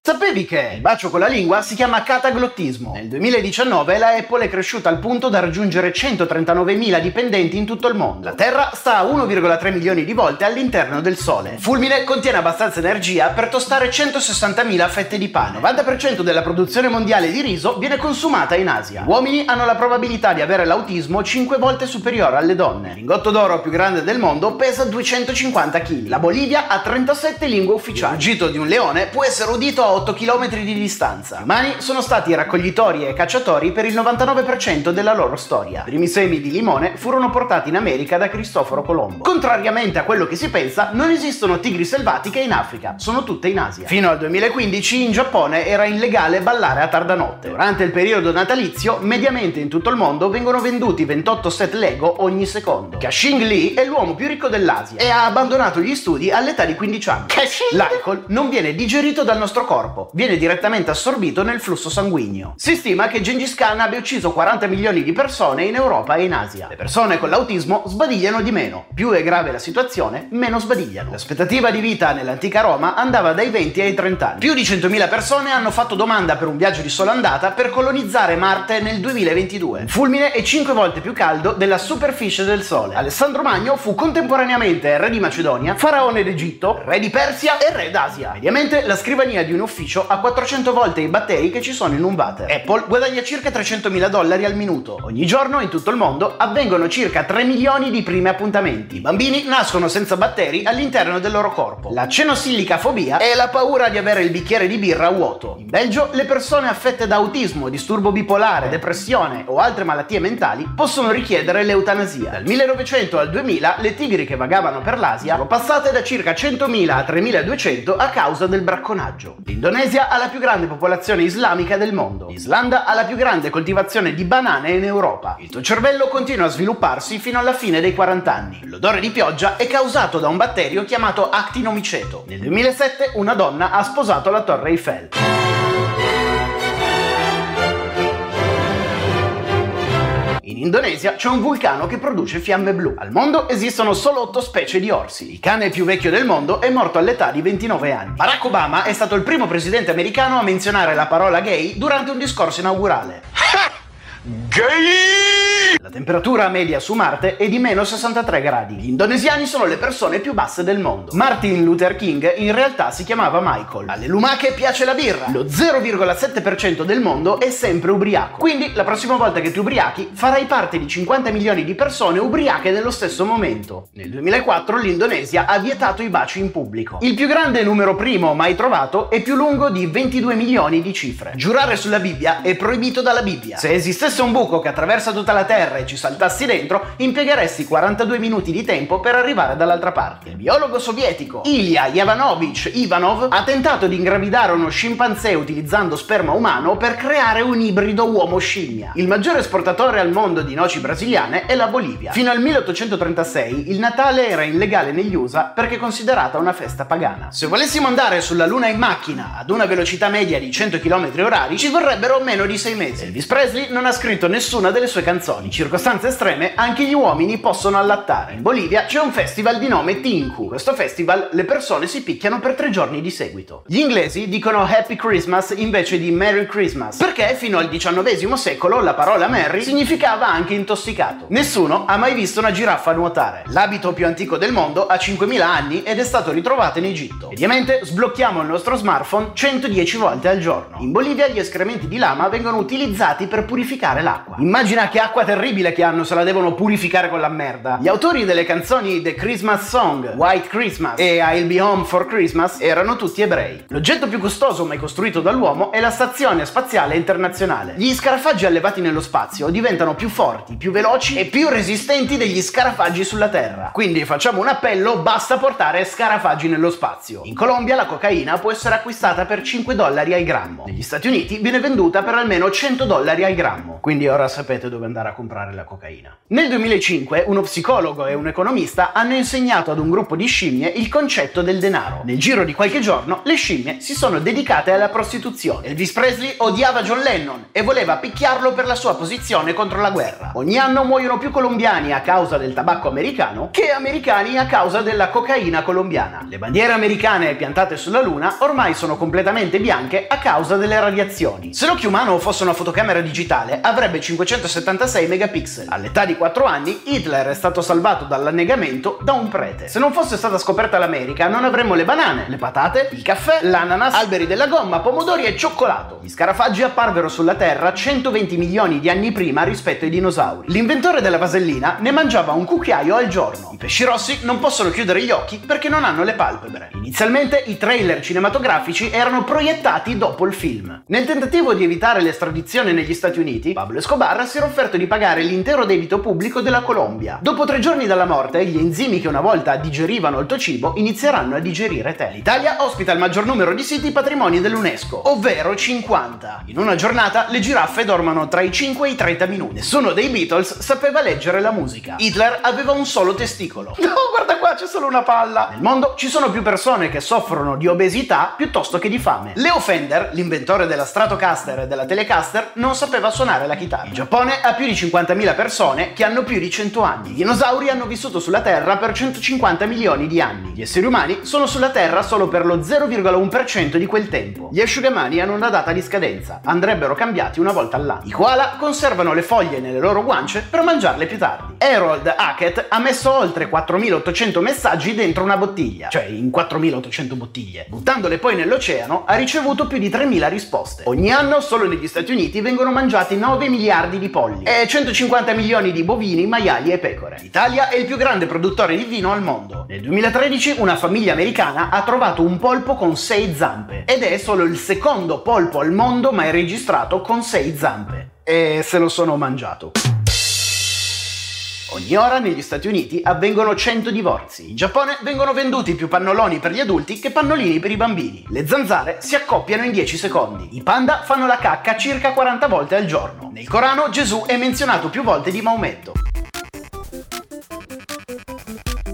Sapevi che il bacio con la lingua si chiama cataglottismo? Nel 2019 la Apple è cresciuta al punto da raggiungere 139.000 dipendenti in tutto il mondo. La Terra sta a 1,3 milioni di volte all'interno del Sole. Il fulmine contiene abbastanza energia per tostare 160.000 fette di pane. Il 90% della produzione mondiale di riso viene consumata in Asia. Gli uomini hanno la probabilità di avere l'autismo 5 volte superiore alle donne. Il lingotto d'oro più grande del mondo pesa 250 kg. La Bolivia ha 37 lingue ufficiali. Il ruggito di un leone può essere udito a 8 km di distanza. Gli umani sono stati raccoglitori e cacciatori per il 99% della loro storia. I primi semi di limone furono portati in America da Cristoforo Colombo. Contrariamente a quello che si pensa, non esistono tigri selvatiche in Africa, sono tutte in Asia. Fino al 2015 in Giappone era illegale ballare a tarda notte. Durante il periodo natalizio, mediamente in tutto il mondo vengono venduti 28 set Lego ogni secondo. Ka-Shing Lee è l'uomo più ricco dell'Asia e ha abbandonato gli studi all'età di 15 anni. L'alcol non viene digerito dal nostro corpo, viene direttamente assorbito nel flusso sanguigno. Si stima che Gengis Khan abbia ucciso 40 milioni di persone in Europa e in Asia. Le persone con l'autismo sbadigliano di meno. Più è grave la situazione, meno sbadigliano. L'aspettativa di vita nell'antica Roma andava dai 20 ai 30 anni. Più di 100.000 persone hanno fatto domanda per un viaggio di sola andata per colonizzare Marte nel 2022. Il fulmine è 5 volte più caldo della superficie del Sole. Alessandro Magno fu contemporaneamente re di Macedonia, faraone d'Egitto, re di Persia e re d'Asia. Mediamente la scrivania di un ufficio ha 400 volte i batteri che ci sono in un water. Apple guadagna circa $300.000 al minuto. Ogni giorno in tutto il mondo avvengono circa 3 milioni di primi appuntamenti. I bambini nascono senza batteri all'interno del loro corpo. La cenosillicafobia è la paura di avere il bicchiere di birra vuoto. In Belgio le persone affette da autismo, disturbo bipolare, depressione o altre malattie mentali possono richiedere l'eutanasia. Dal 1900 al 2000 le tigri che vagavano per l'Asia sono passate da circa 100.000 a 3.200 a causa del bracconaggio. L'Indonesia ha la più grande popolazione islamica del mondo. L'Islanda ha la più grande coltivazione di banane in Europa. Il tuo cervello continua a svilupparsi fino alla fine dei 40 anni. L'odore di pioggia è causato da un batterio chiamato actinomiceto. Nel 2007 una donna ha sposato la Torre Eiffel. In Indonesia c'è un vulcano che produce fiamme blu. Al mondo esistono solo 8 specie di orsi. Il cane più vecchio del mondo è morto all'età di 29 anni. Barack Obama è stato il primo presidente americano a menzionare la parola gay durante un discorso inaugurale. Gay! La temperatura media su Marte è di meno 63 gradi. Gli indonesiani sono le persone più basse del mondo. Martin Luther King in realtà si chiamava Michael. Alle lumache piace la birra. Lo 0,7% del mondo è sempre ubriaco. Quindi la prossima volta che ti ubriachi farai parte di 50 milioni di persone ubriache nello stesso momento. Nel 2004 l'Indonesia ha vietato i baci in pubblico. Il più grande numero primo mai trovato è più lungo di 22 milioni di cifre. Giurare sulla Bibbia è proibito dalla Bibbia. Se esiste un buco che attraversa tutta la Terra e ci saltassi dentro, impiegheresti 42 minuti di tempo per arrivare dall'altra parte. Il biologo sovietico Ilya Ivanovich Ivanov ha tentato di ingravidare uno scimpanzé utilizzando sperma umano per creare un ibrido uomo-scimmia. Il maggiore esportatore al mondo di noci brasiliane è la Bolivia. Fino al 1836 il Natale era illegale negli USA perché considerata una festa pagana. Se volessimo andare sulla Luna in macchina ad una velocità media di 100 km/h ci vorrebbero meno di 6 mesi. Elvis Presley non ha scritto nessuna delle sue canzoni. In circostanze estreme anche gli uomini possono allattare. In Bolivia c'è un festival di nome Tinku. In questo festival le persone si picchiano per 3 giorni di seguito. Gli inglesi dicono Happy Christmas invece di Merry Christmas, perché fino al XIX secolo la parola Merry significava anche intossicato. Nessuno ha mai visto una giraffa nuotare. L'abito più antico del mondo ha 5.000 anni ed è stato ritrovato in Egitto. Mediamente sblocchiamo il nostro smartphone 110 volte al giorno. In Bolivia gli escrementi di lama vengono utilizzati per purificare purificare l'acqua. Immagina che acqua terribile che hanno, se la devono purificare con la merda. Gli autori delle canzoni The Christmas Song, White Christmas e I'll Be Home for Christmas erano tutti ebrei. L'oggetto più costoso mai costruito dall'uomo è la Stazione Spaziale Internazionale. Gli scarafaggi allevati nello spazio diventano più forti, più veloci e più resistenti degli scarafaggi sulla Terra. Quindi facciamo un appello, basta portare scarafaggi nello spazio. In Colombia la cocaina può essere acquistata per $5 al grammo. Negli Stati Uniti viene venduta per almeno $100 al grammo. Quindi ora sapete dove andare a comprare la cocaina. Nel 2005 uno psicologo e un economista hanno insegnato ad un gruppo di scimmie il concetto del denaro. Nel giro di qualche giorno le scimmie si sono dedicate alla prostituzione. Elvis Presley odiava John Lennon e voleva picchiarlo per la sua posizione contro la guerra. Ogni anno muoiono più colombiani a causa del tabacco americano che americani a causa della cocaina colombiana. Le bandiere americane piantate sulla luna ormai sono completamente bianche a causa delle radiazioni. Se l'occhio umano fosse una fotocamera digitale avrebbe 576 megapixel. All'età di 4 anni Hitler è stato salvato dall'annegamento da un prete. Se non fosse stata scoperta l'America non avremmo le banane, le patate, il caffè, l'ananas, alberi della gomma, pomodori e cioccolato. Gli scarafaggi apparvero sulla Terra 120 milioni di anni prima rispetto ai dinosauri. L'inventore della vasellina ne mangiava un cucchiaio al giorno. I pesci rossi non possono chiudere gli occhi perché non hanno le palpebre. Inizialmente i trailer cinematografici erano proiettati dopo il film. Nel tentativo di evitare l'estradizione negli Stati Uniti, Pablo Escobar si era offerto di pagare l'intero debito pubblico della Colombia. Dopo 3 giorni dalla morte, gli enzimi che una volta digerivano il tuo cibo inizieranno a digerire te. L'Italia ospita il maggior numero di siti patrimoni dell'UNESCO, ovvero 50. In una giornata le giraffe dormono tra i 5 e i 30 minuti. Nessuno dei Beatles sapeva leggere la musica. Hitler aveva un solo testicolo. No, guarda qua, c'è solo una palla. Nel mondo ci sono più persone che soffrono di obesità piuttosto che di fame. Leo Fender, l'inventore della Stratocaster e della Telecaster, non sapeva suonare la chitarra. Il Giappone ha più di 50.000 persone che hanno più di 100 anni. I dinosauri hanno vissuto sulla Terra per 150 milioni di anni. Gli esseri umani sono sulla Terra solo per lo 0,1% di quel tempo. Gli asciugamani hanno una data di scadenza, andrebbero cambiati una volta all'anno. I koala conservano le foglie nelle loro guance per mangiarle più tardi. Harold Hackett ha messo oltre 4.800 messaggi dentro una bottiglia, cioè in 4.800 bottiglie. Buttandole poi nell'oceano ha ricevuto più di 3.000 risposte. Ogni anno solo negli Stati Uniti vengono mangiati 9 miliardi di polli e 150 milioni di bovini, maiali e pecore. L'Italia è il più grande produttore di vino al mondo. Nel 2013 una famiglia americana ha trovato un polpo con 6 zampe ed è solo il secondo polpo al mondo mai registrato con 6 zampe. E se lo sono mangiato. Ogni ora negli Stati Uniti avvengono 100 divorzi. In Giappone vengono venduti più pannoloni per gli adulti che pannolini per i bambini. Le zanzare si accoppiano in 10 secondi. I panda fanno la cacca circa 40 volte al giorno. Nel Corano Gesù è menzionato più volte di Maometto.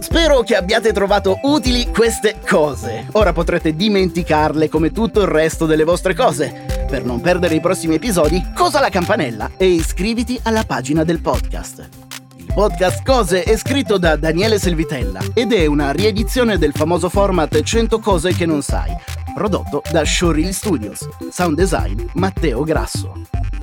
Spero che abbiate trovato utili queste cose. Ora potrete dimenticarle come tutto il resto delle vostre cose. Per non perdere i prossimi episodi, cosa la campanella e iscriviti alla pagina del podcast. Il podcast Cose è scritto da Daniele Selvitella ed è una riedizione del famoso format 100 cose che non sai, prodotto da Showreel Studios. Sound design Matteo Grasso.